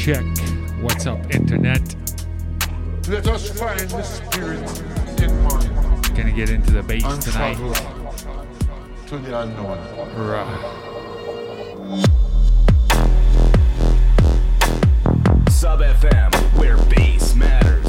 Check. What's up, internet? Let us find the spirit in mind. Gonna get into the bass and tonight. To the unknown. Right. Sub FM, where bass matters.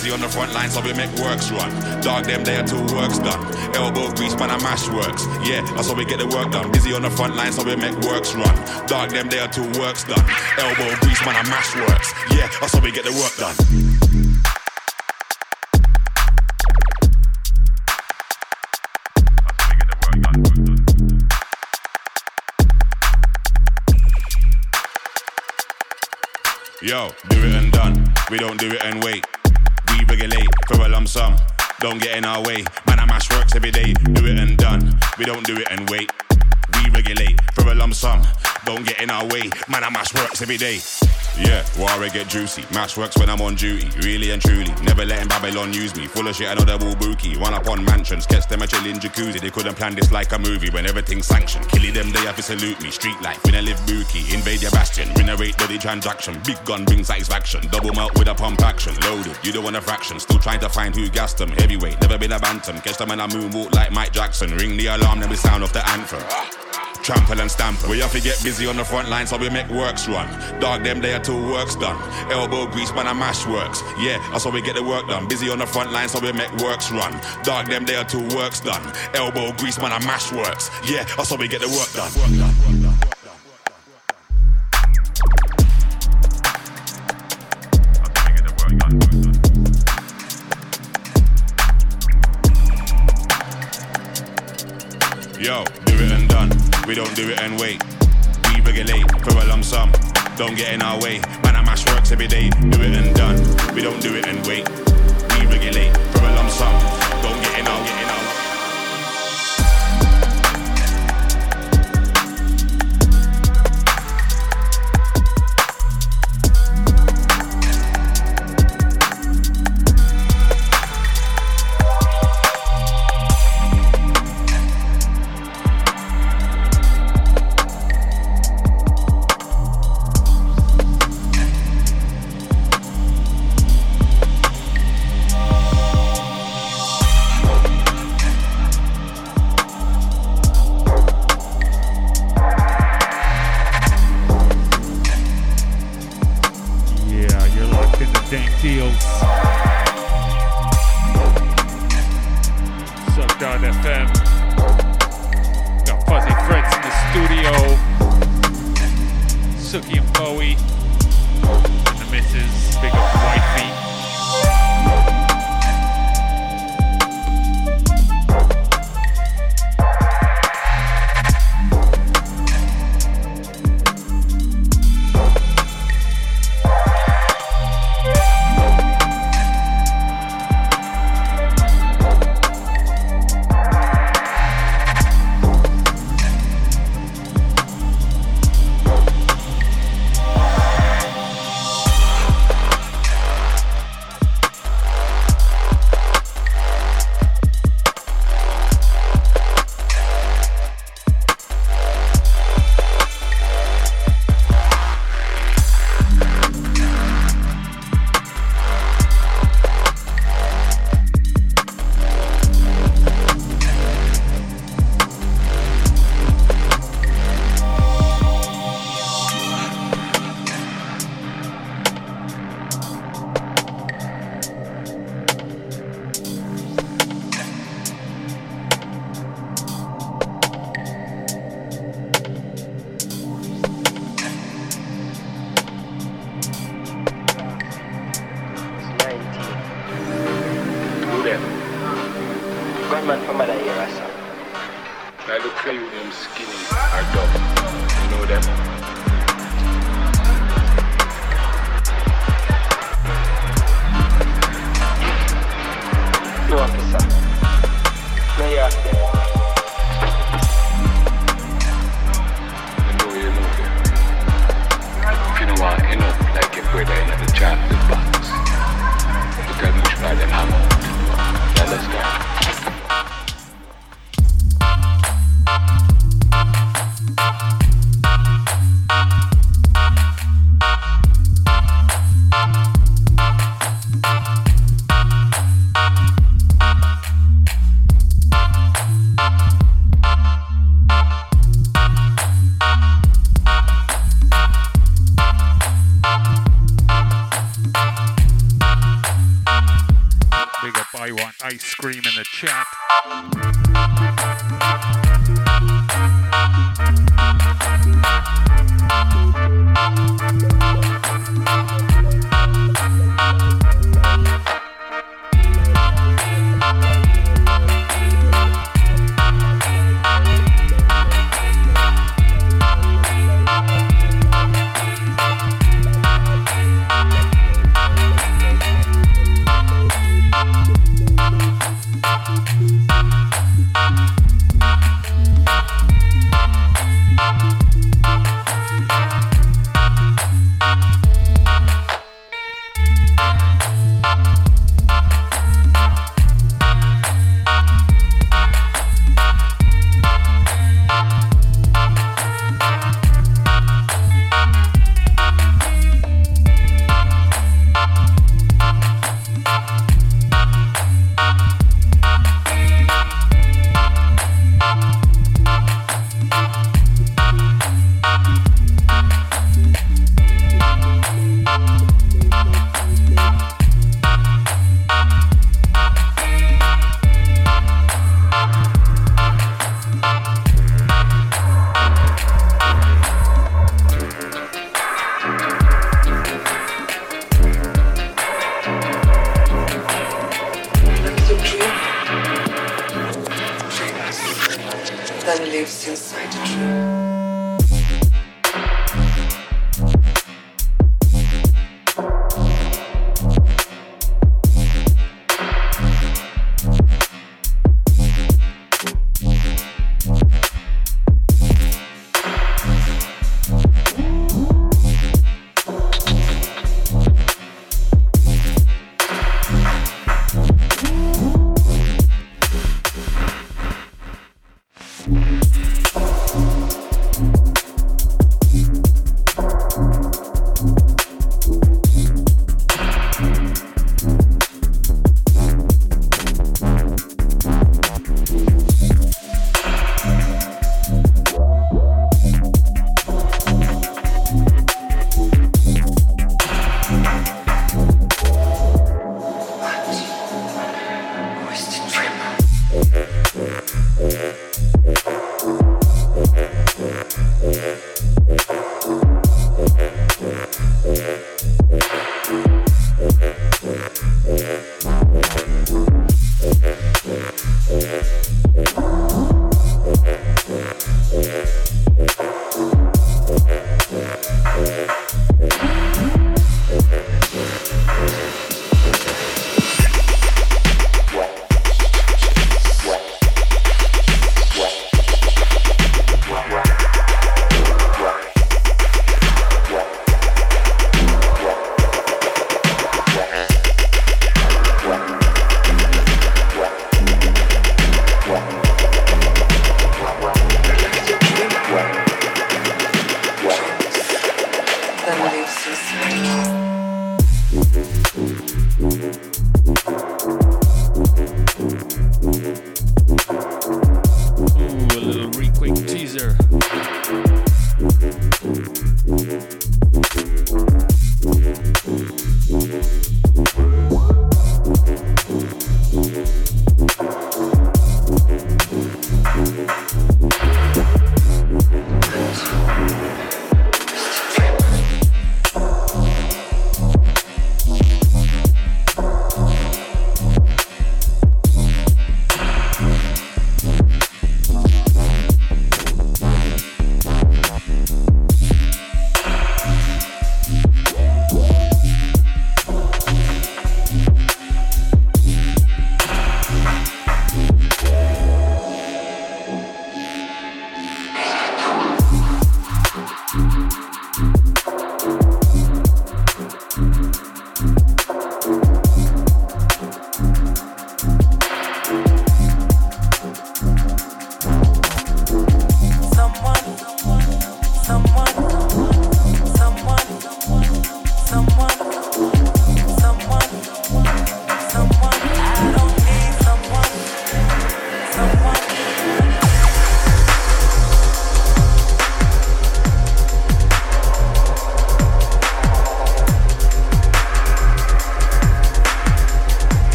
busy on the front line, so we make works run. Dark them there till work's done. Elbow grease, man, I mash works. Yeah, that's how we get the work done. Busy on the front line, so we make works run. Dark them there till work's done. Elbow grease, man, I mash works. Yeah, that's how we get the work done. Yo, do it and done. We don't do it and wait. We regulate for a lump sum. Don't get in our way. Man, I mash works every day. Do it and done. We don't do it and wait. We regulate for a lump sum. Don't get in our way. Man, I mash works every day. Yeah, war get juicy. Mash works when I'm on duty, really and truly. Never letting Babylon use me. Full of shit, I know they're all bookie. Run up on mansions, catch them a chillin' jacuzzi. They couldn't plan this like a movie when everything's sanctioned. Killing them, they have to salute me. Street life, when I live bookie. Invade your bastion, renerate dirty transaction. Big gun brings satisfaction. Double melt with a pump action. Loaded, you don't want a fraction. Still trying to find who gassed them. Heavyweight, never been a bantam. Catch them and I moonwalk like Mike Jackson. Ring the alarm, then we sound off the anthem. Trample and stamp. We have to get busy on the front line, so we make works run. Dark them there till work's done. Elbow grease, man, I mash works. Yeah, that's how we get the work done. Busy on the front line, so we make works run. Dark them there till work's done. Elbow grease, man, I mash works. Yeah, that's how we get the work done. Yo, do it and done. We don't do it and wait. We regulate for a lump sum. Don't get in our way. Man, I mash works every day. Do it and done. We don't do it and wait. We regulate for a lump sum. Don't get in our way. ice cream in the chat.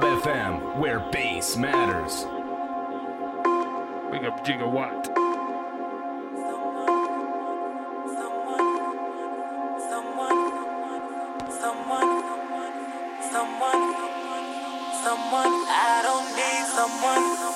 Sub FM, where bass matters. Big up gigawatt. Someone, I don't need someone.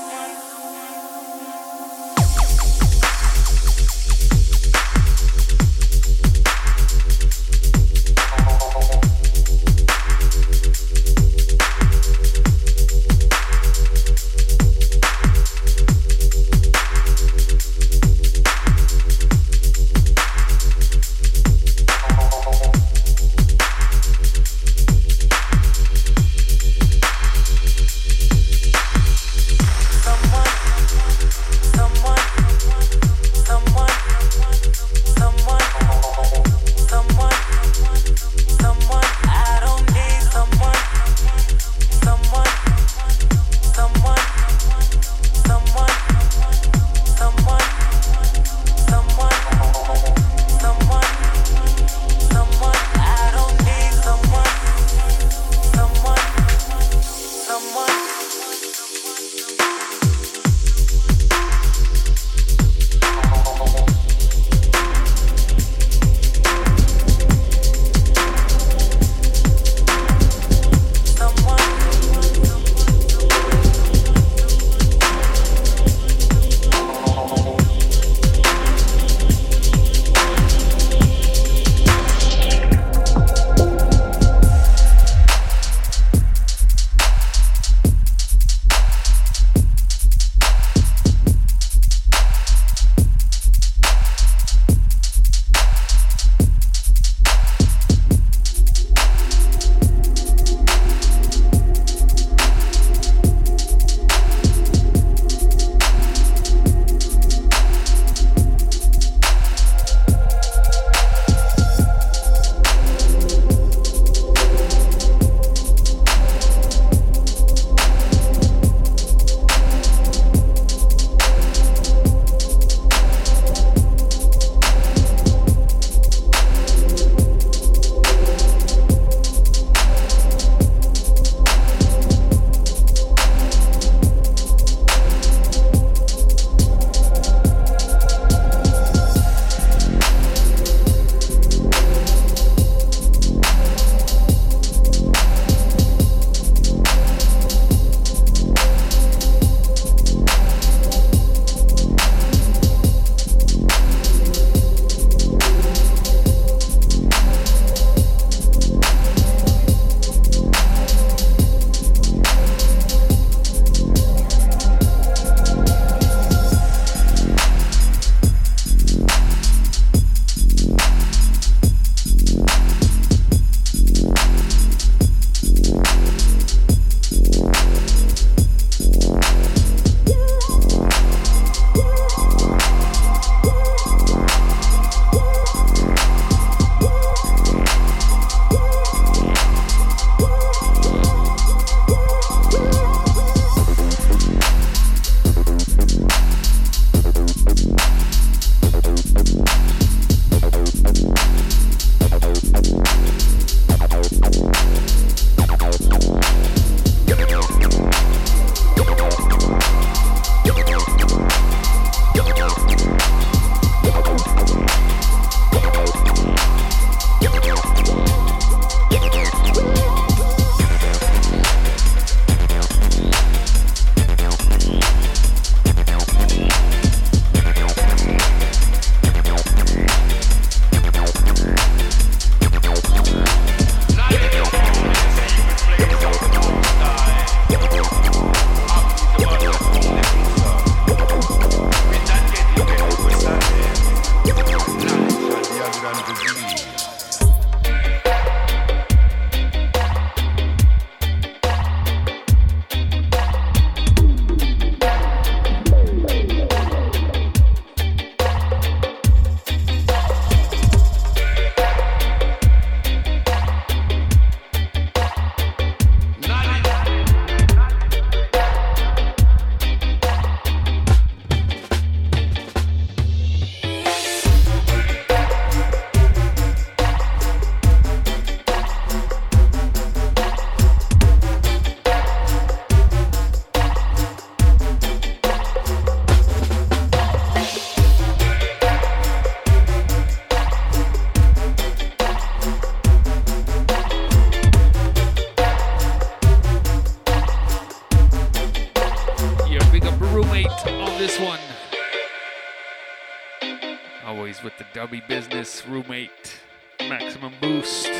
the Dummy Business roommate, Maximum Boost.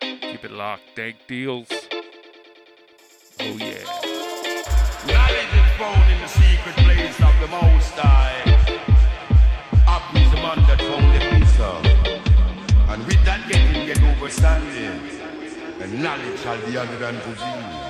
Keep it locked, Dank Dealz. Oh yeah. Knowledge is found in the secret place of the Most High. Up is the man that found the peace of. And with that getting, get overstanding. And knowledge shall be other than cuisine.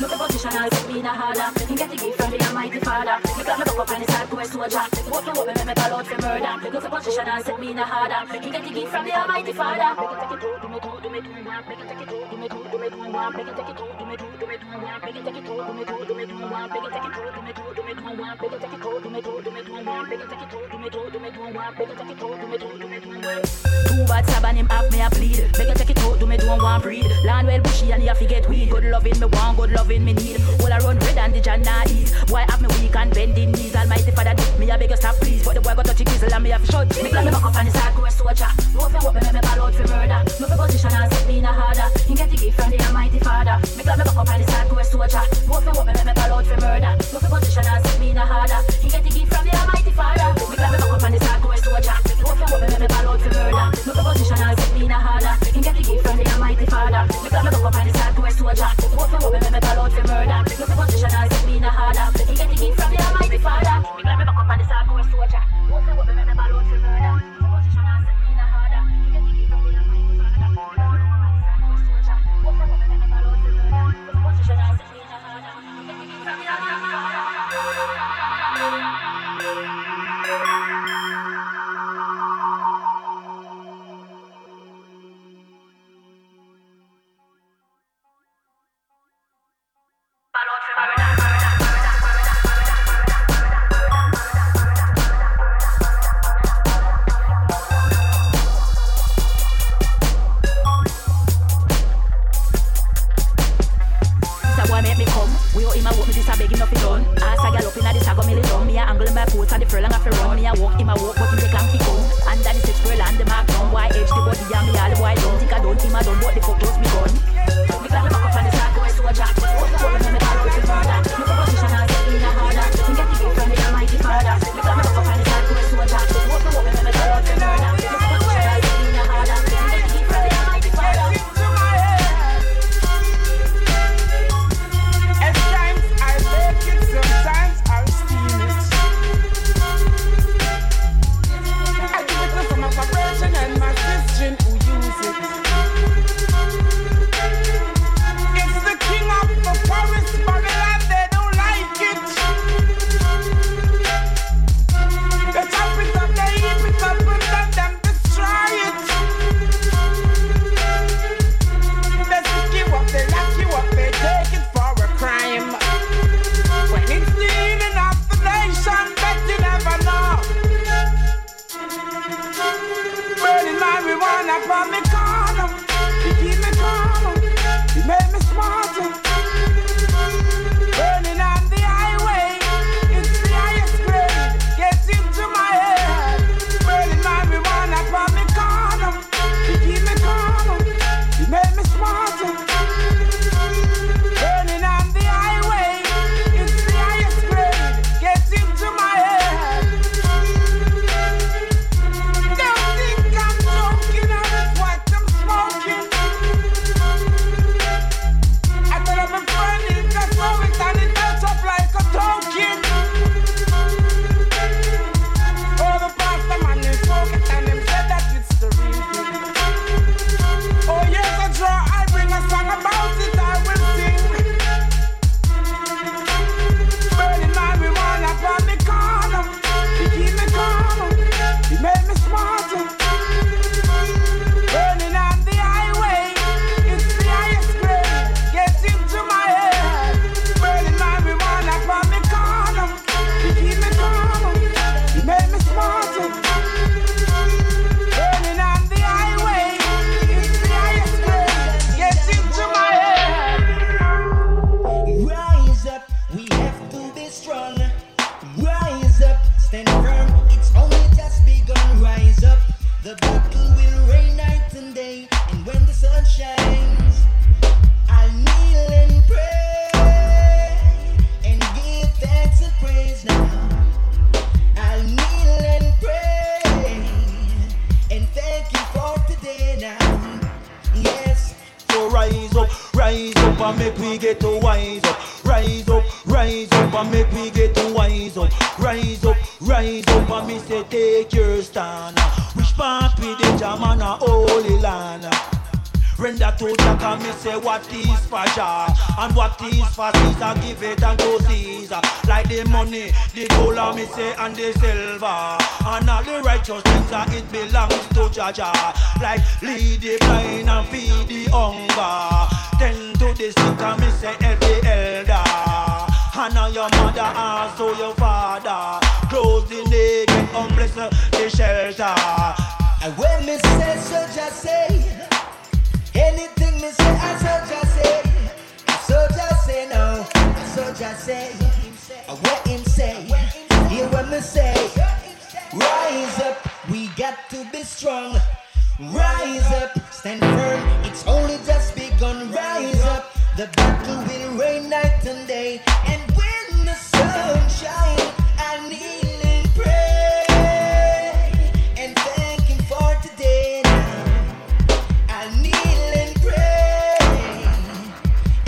Look at practitioner, it's been a harder. You get the gift from the Almighty Father. You got me up on the side for a soldier. Walk your woman, make a lot for murder. You got the practitioner, it's been a harder. You get the gift from the Almighty Father. Two bad saban him half me a bleed. Make it take it out, do me don't want breed. Land well bushy and you have to get weed. Good loving me want, good loving me need. All around red and the jana ease. Why have me weak and bending knees? Almighty Father, me a beg you stop please. But the boy got touchy grizzle and me have to shut. Me plan me back up on the side to a soldier. No fear what me make me ball out for murder. No fear position and set me in a harder. You get the gift from the Almighty Father. Me plan me back up on the side to a soldier. No fear what me make me ball out for murder. No fear position and set me in a harder. You get the gift from the Almighty Father. Me plan me back up on the side to a soldier. No fear what me make me ball out for murder. No fear position and set me in a harder. You get the gift from the Almighty Father. Me plan me back up on the side to a soldier. No fear what me make me ball out for murder. No fear position and set me in a harder. You get the gift from the Almighty Father. Me plan me back up on the side to a soldier. No fear what me make me ball out for murder. Render to Jack and me say what is for Jah and what is for Caesar, give it unto Caesar. Like the money, the gold me say and the silver and all the righteous things that it belongs to Jah Jah. Like lead the blind and feed the hunger, tend to the sick and me say help the elder. Honor your mother, also your father. Close the naked, bless the shelter. And when me say, so just say. Anything me say, I so just say. I so just say no, I so just say. And what him say, hear what me say. Rise up, we got to be strong. Rise up, stand firm, it's only just begun. Rise up, the battle will reign night and day. And when the sun shines, I kneel and pray and thank Him for today. I kneel and pray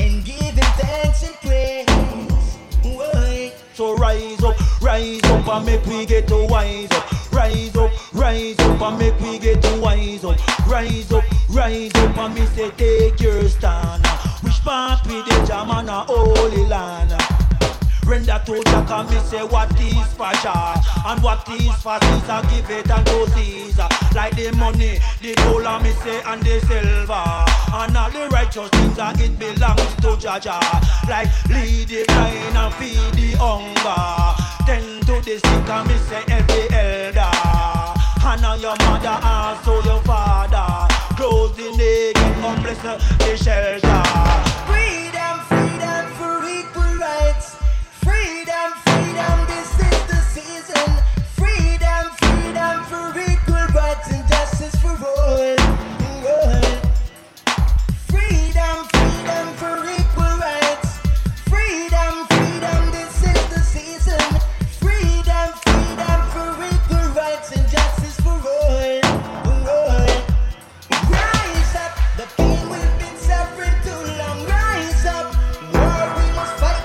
and give Him thanks and praise. Whoa. So rise up and make we get to wise up. Rise up and make we get to wise up. Rise up and me say take your stand. Which part with the jam and a holy land? Render to Jack and me say what is for Jah and what is for Caesar, give it unto Caesar. Like the money, the gold me say and the silver and all the righteous things that it belongs to Jah Jah. Like lead the blind and feed the hunger, tend to the sick and me say help the elder. Honor your mother and so your father, close the naked and bless the shelter. Freedom, freedom for equal rights. Freedom, freedom, this is the season. Freedom, freedom for equal rights and justice for all. Freedom, freedom for equal rights. Freedom, freedom, this is the season. Freedom, freedom for equal rights and justice for all. Rise up, the pain we've been suffering too long. Rise up, war we must fight.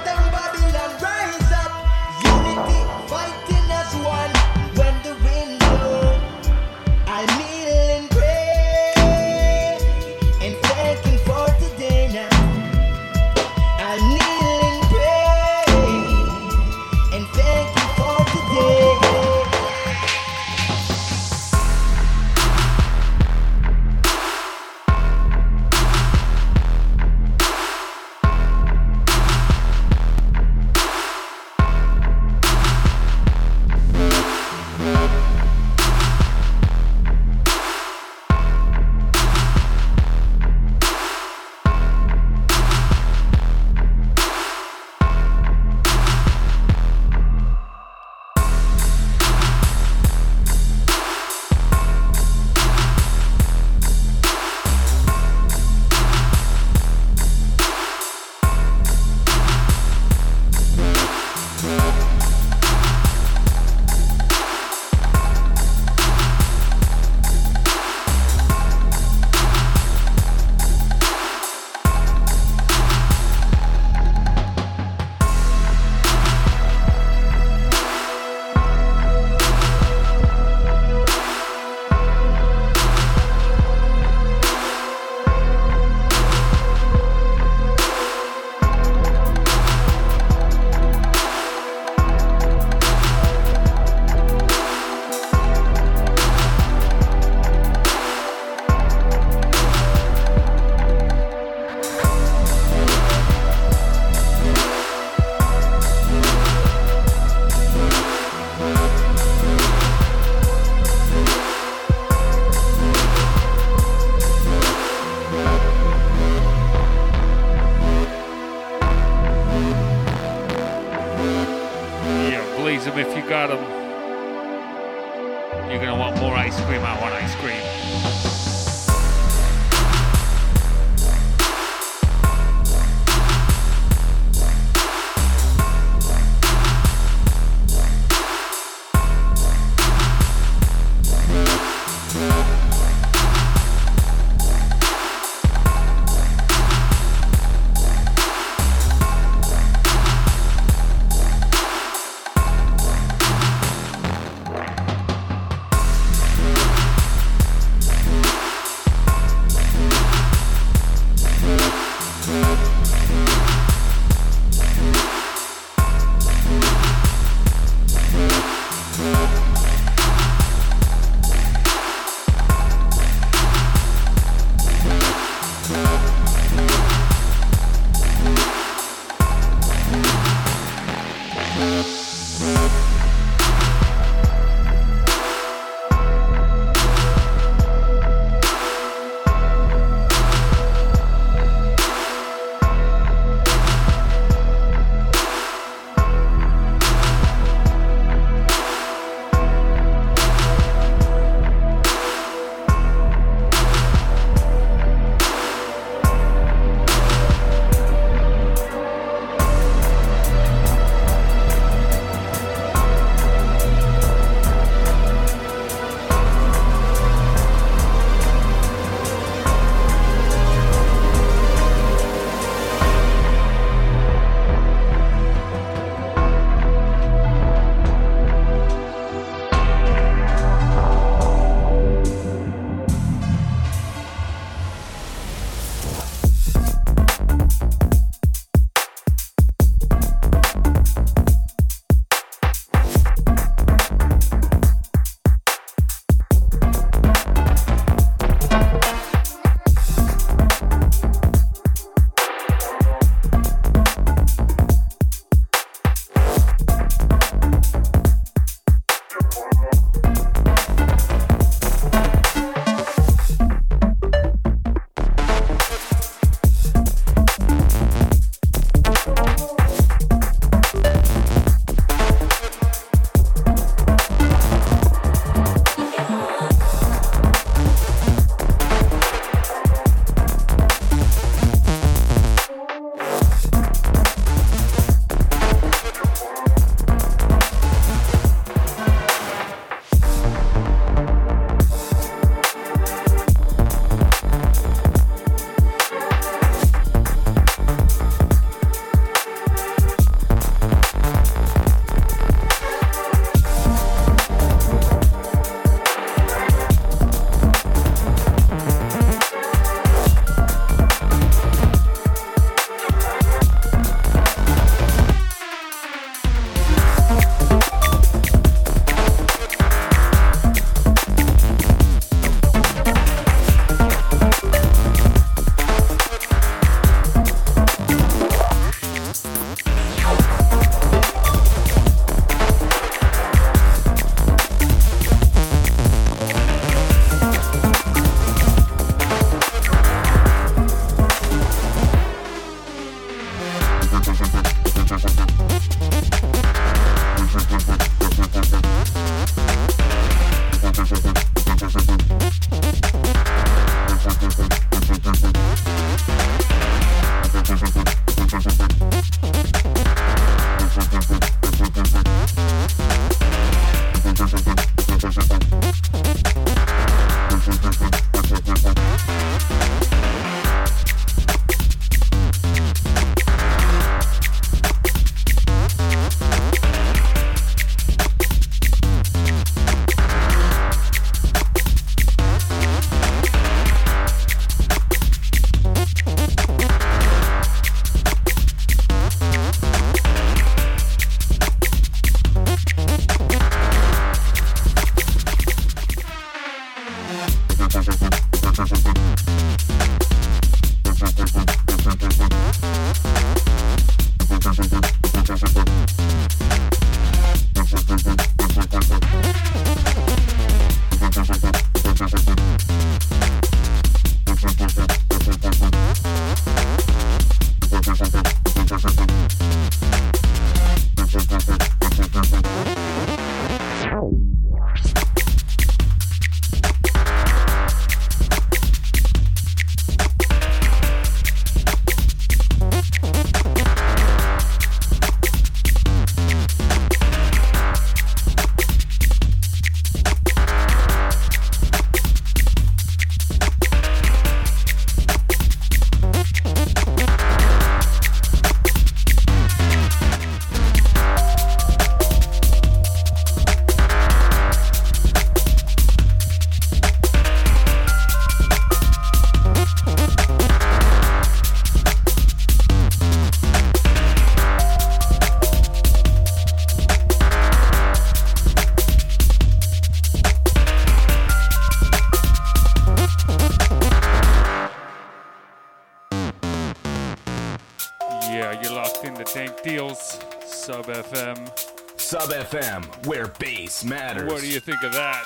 Dealz. Sub FM. Sub FM, where bass matters. What do you think of that?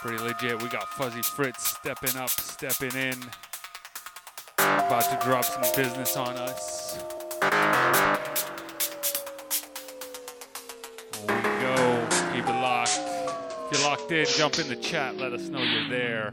Pretty legit. We got Fuzzy Fritz stepping up, stepping in. About to drop some business on us. We go. Keep it locked. If you're locked in, jump in the chat. Let us know you're there.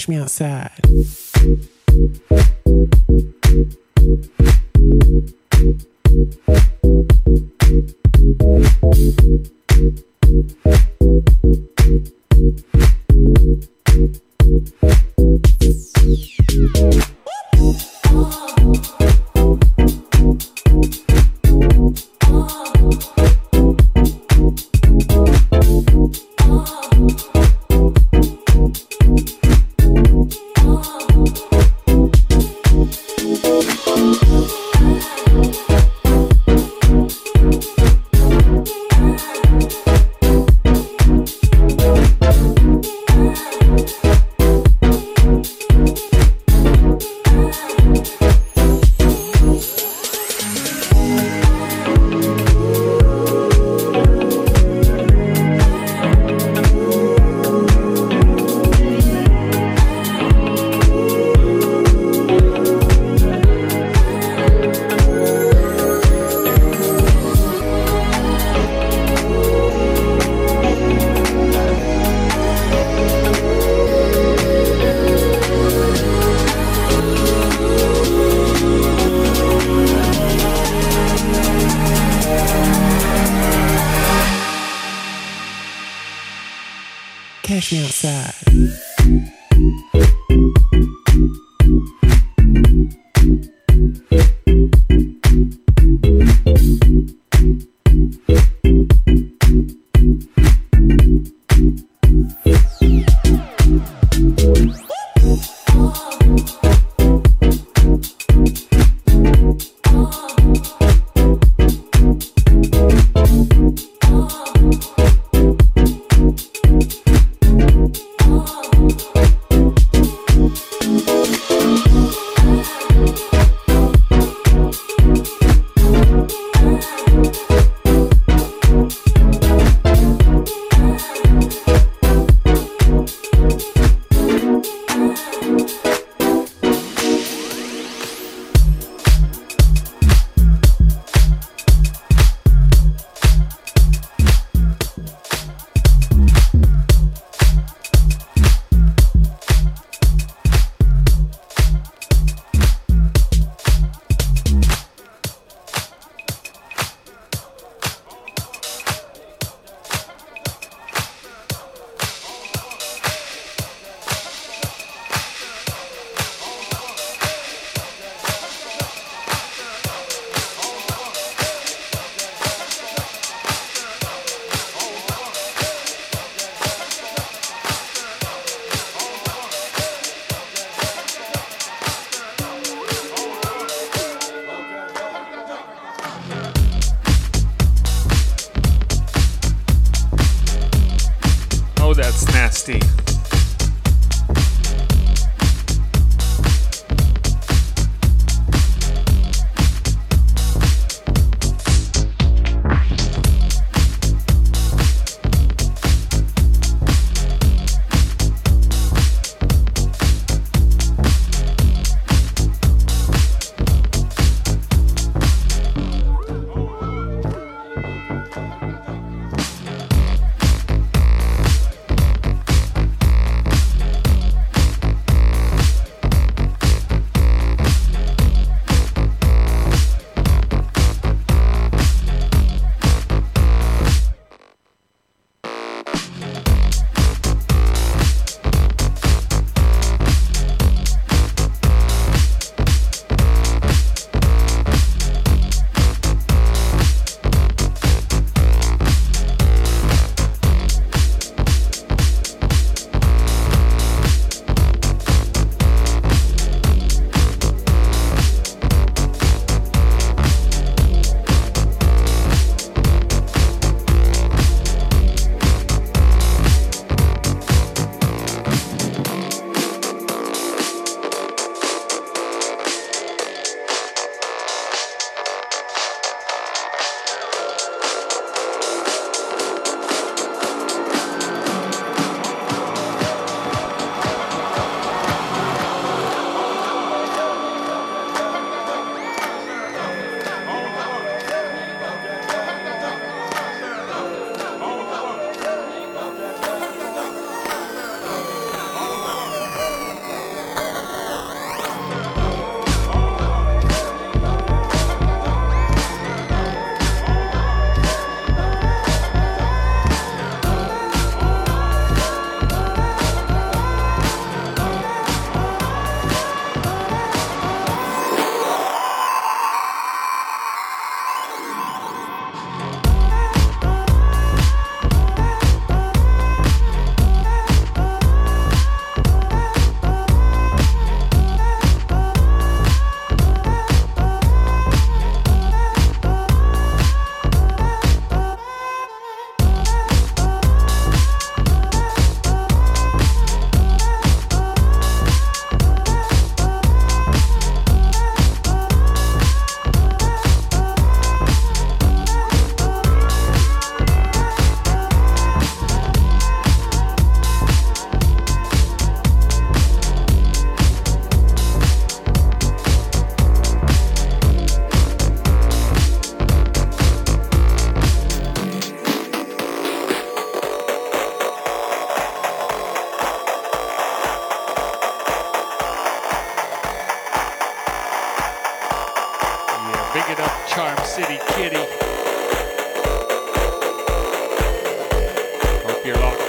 catch me outside. Catch me outside.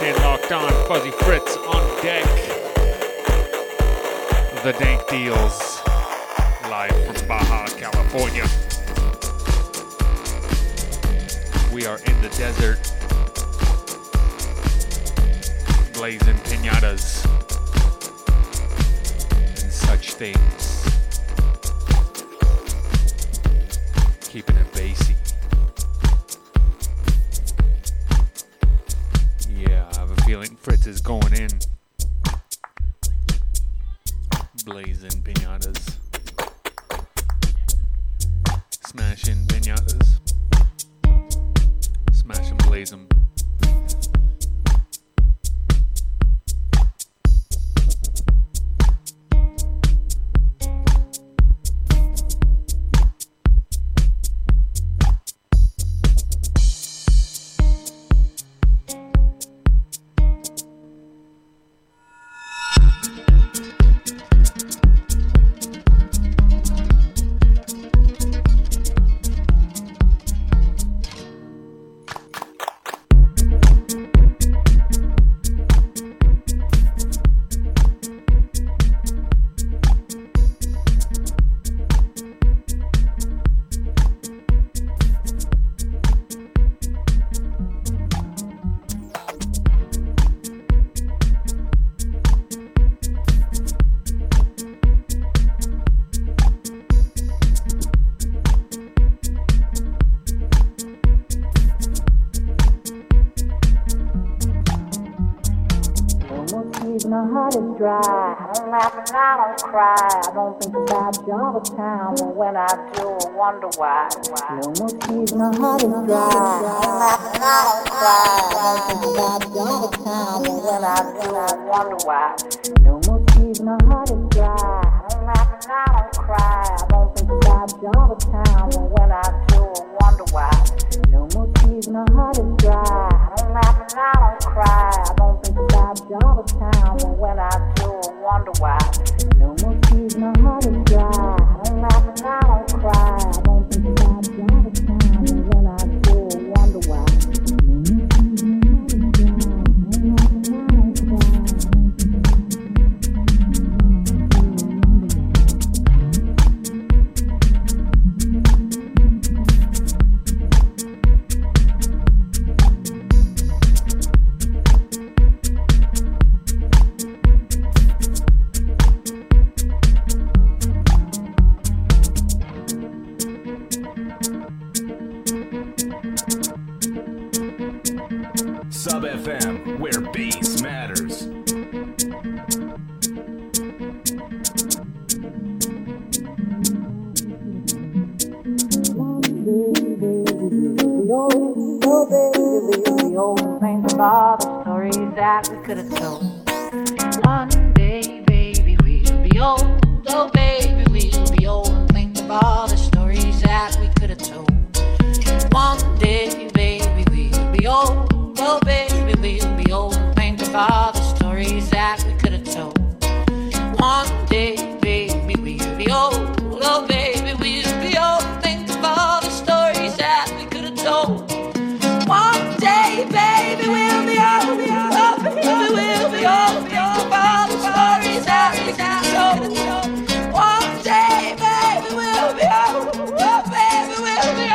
locked in, locked on. Fuzzy Fritz on deck. The Dank Dealz, live from Baja, California. We are in the desert, blazing piñatas and such things. Keeping it basic. Yeah, I have a feeling Fritz is going in. Blazing piñatas. Smashing piñatas. Smash and blaze them. I don't think about you all the time, but when I do, I wonder why. No more tears, my heart is dry. I don't think about you all the time, but when I do, I wonder why. No more tears, my heart is dry. I don't laugh and I don't cry. I don't think about you all the time, but when I do, I wonder why. No more tears, my heart is dry. I don't laugh and I don't cry. I don't think about you all the time, but when I do, I wonder why. No more tears, my heart is dry. I don't laugh and I don't cry. I don't think about you all the time, and when I do, I wonder why. Sub FM, where bass matters. The old things of all the stories that we could have told. One day, baby, we'll be old. Oh, baby, we'll be old and think of all the stories that we could have told. One day, baby, we'll be old. Oh, baby, we'll be old and think of all the stories that we could have told. One day, baby, we'll be old. Oh, baby, we'll be old and think of all the stories that we could have told. One day, baby, we'll be old. Oh, baby, we'll be old and think of all the stories that we could have told. One day, baby, we'll be old. Oh, baby, we'll be old.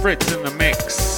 Fritz in the mix.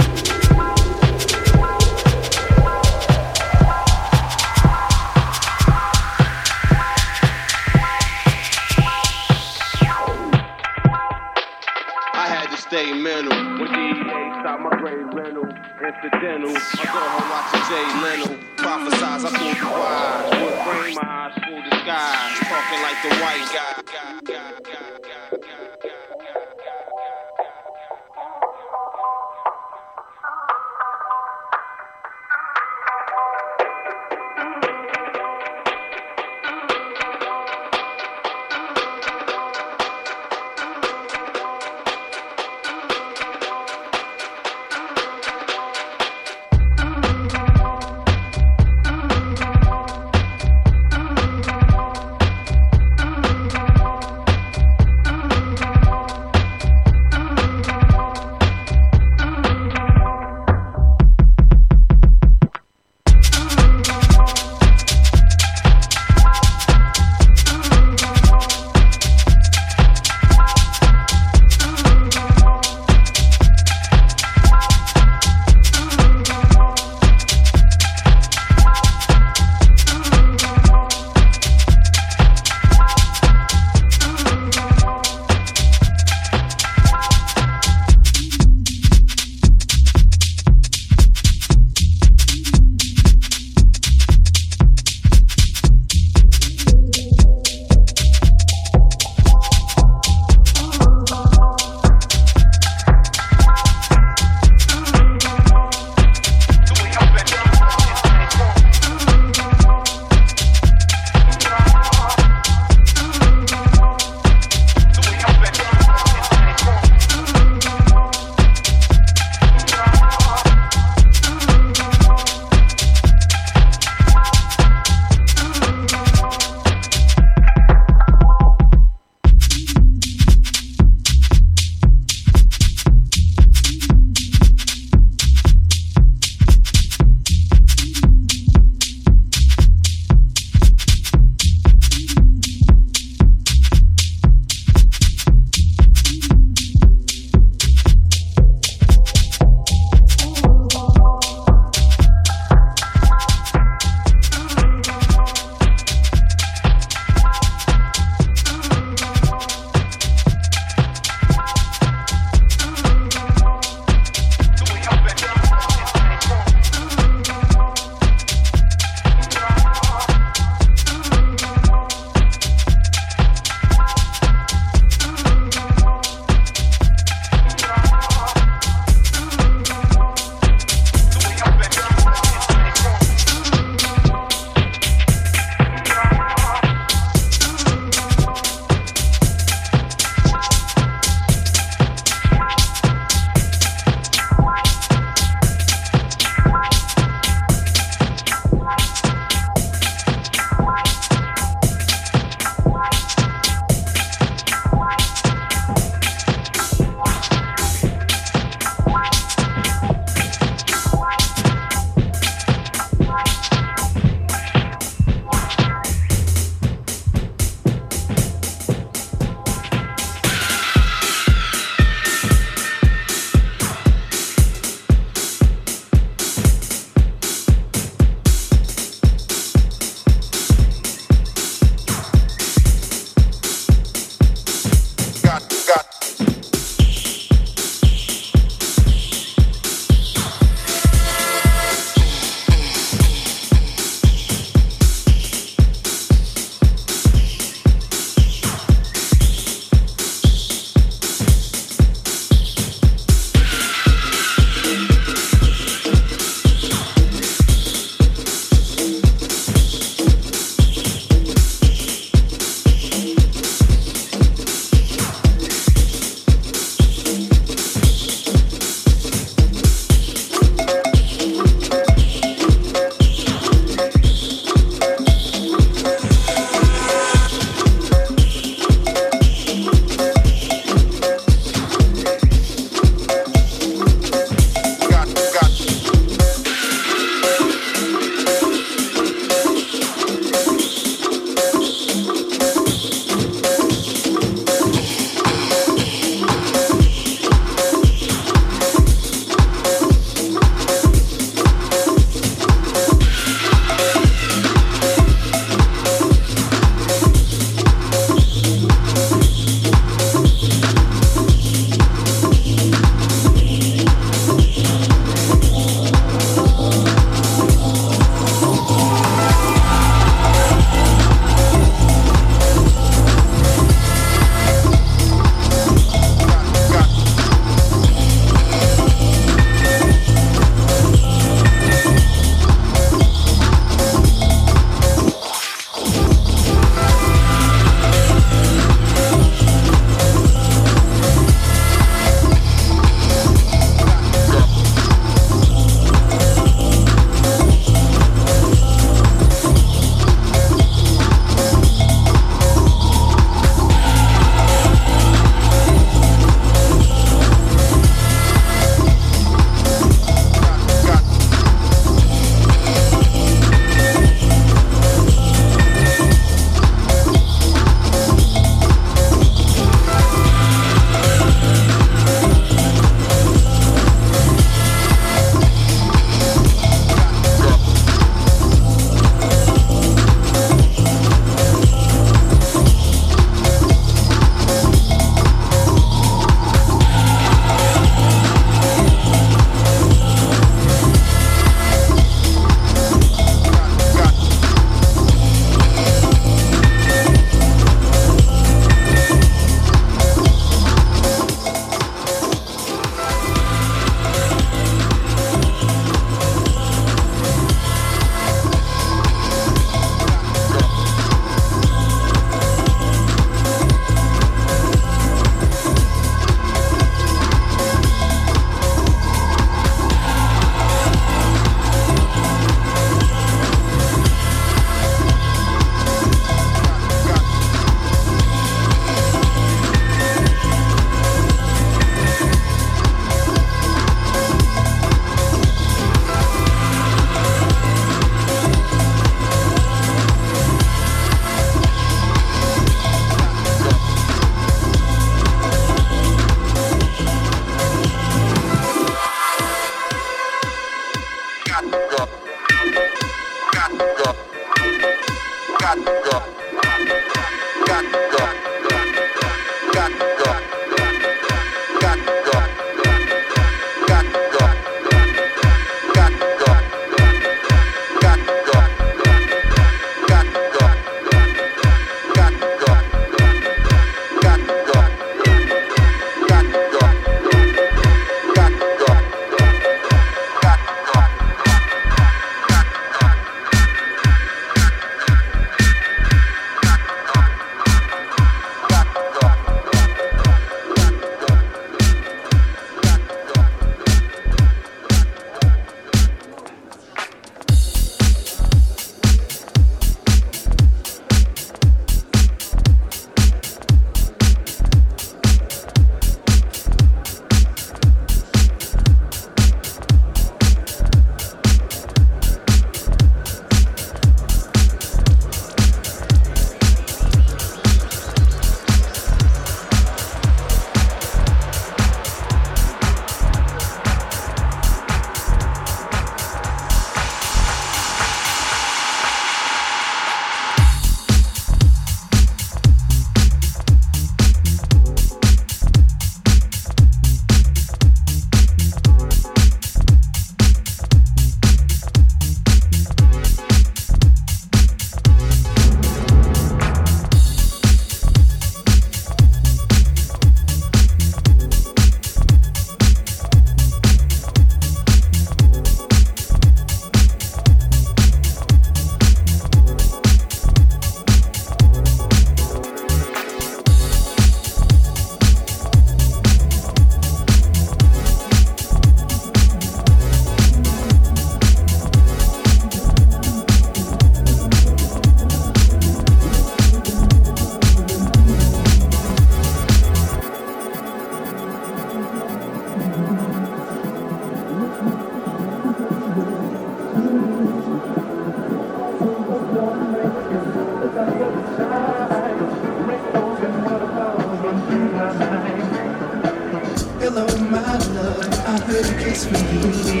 face with me.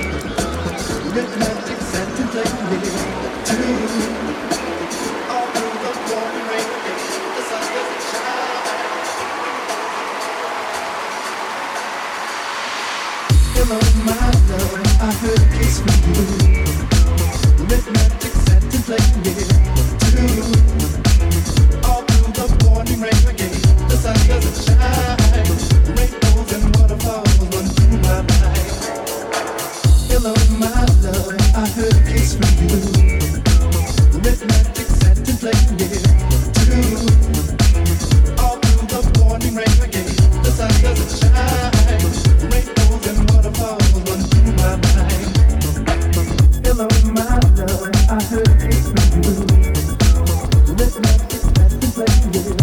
Romantic sentence like me to all through the morning rain. The sun doesn't shine. Hello, my love, I heard a kiss from you. Romantic sentence like me to all through the morning rain again. The sun doesn't shine. Rainbows and waterfalls run through my mind. Hello, my love, I heard a kiss from you. Rhythmic sentence like near two. All through the morning rain again. The sun doesn't shine. Rainbows and waterfalls run through my mind. Hello, my love, I heard a kiss from you. Rhythmic sentence like near.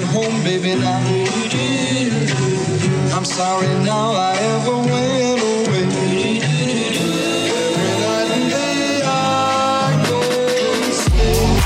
coming home, baby, now. I'm sorry now I ever went away. Every night and day I go to sleep.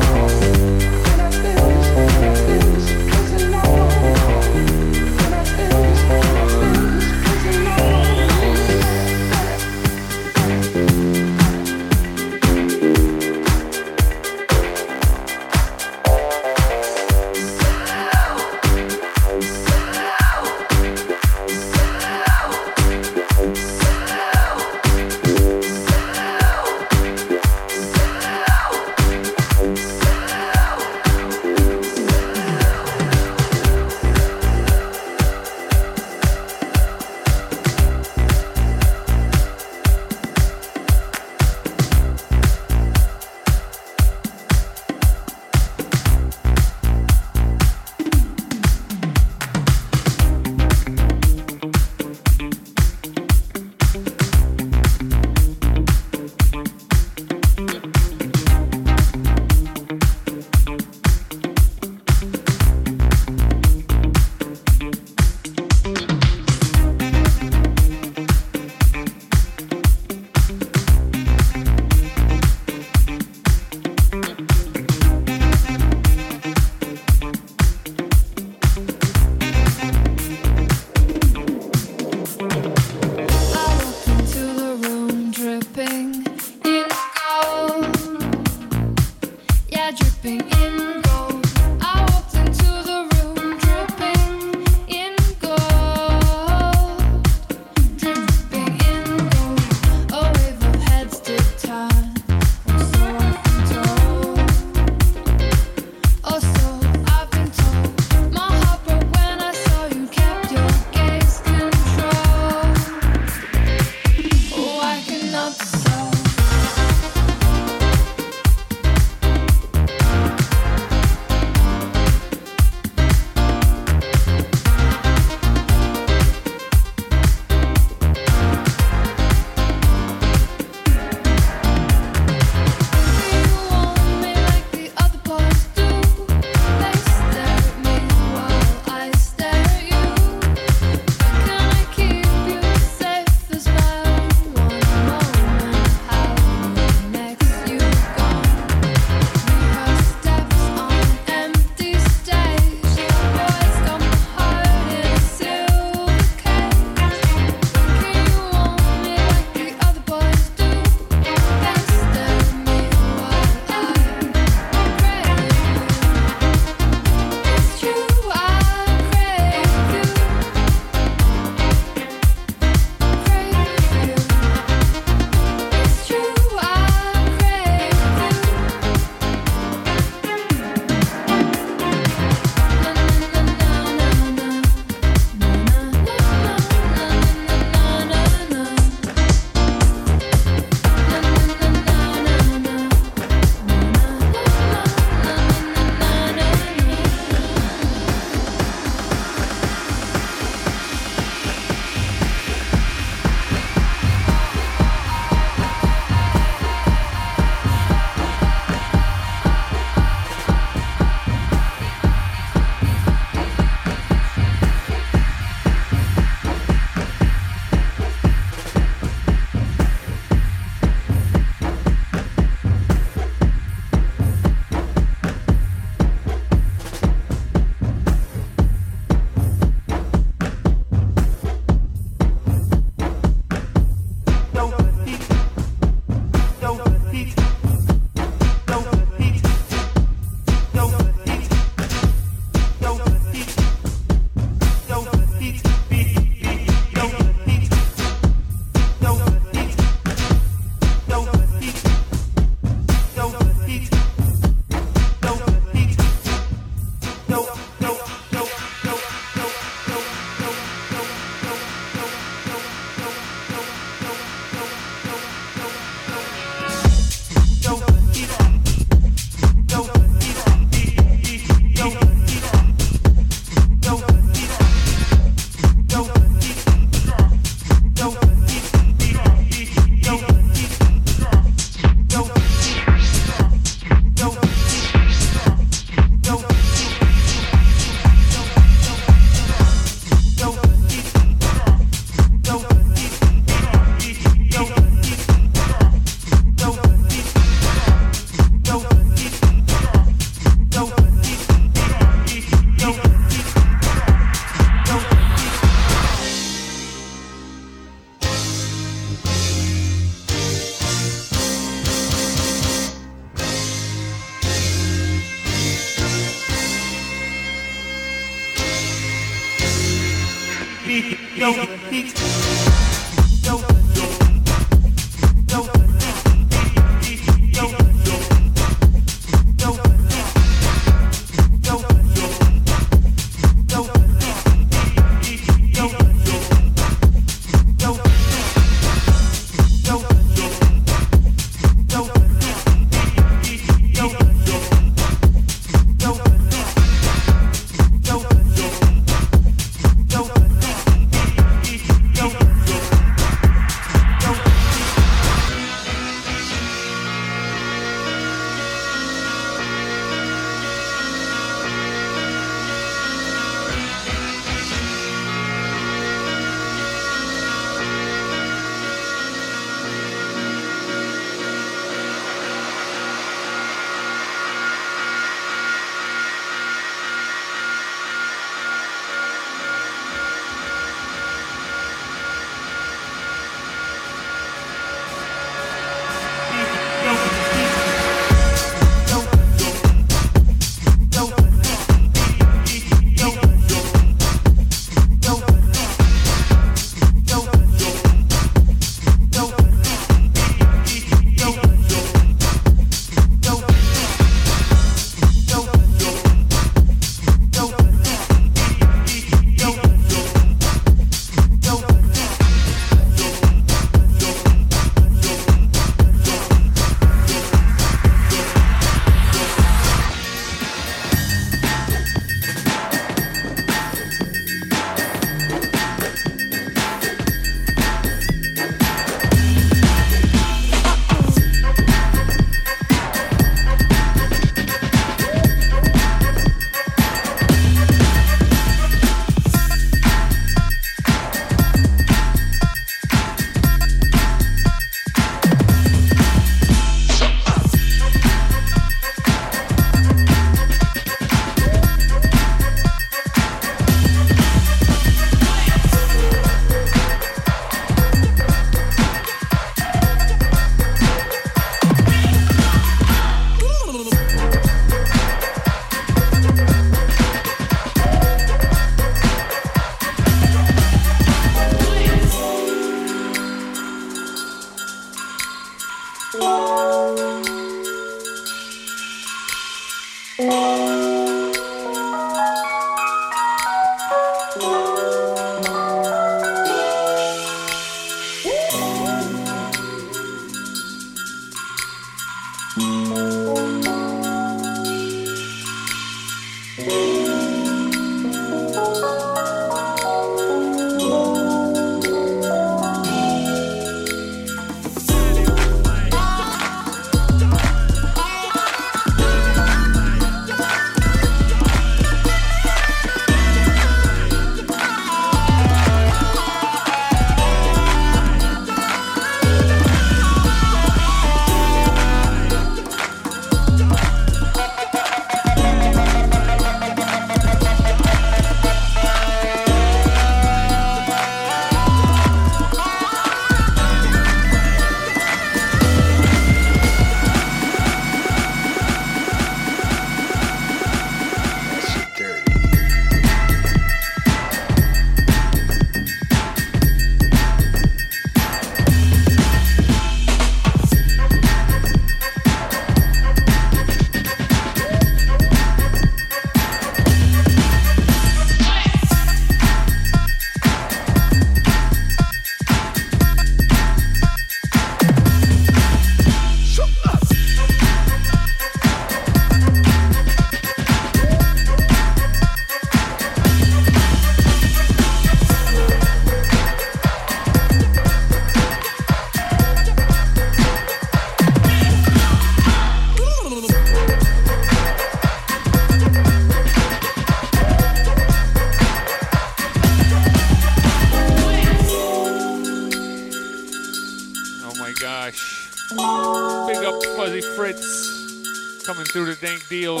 Big up Fuzzy Fritz coming through the Dank Dealz.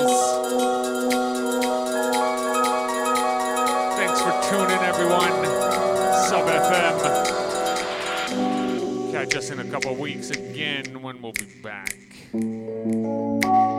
Thanks for tuning, everyone. Sub FM. Catch us in a couple weeks again when we'll be back.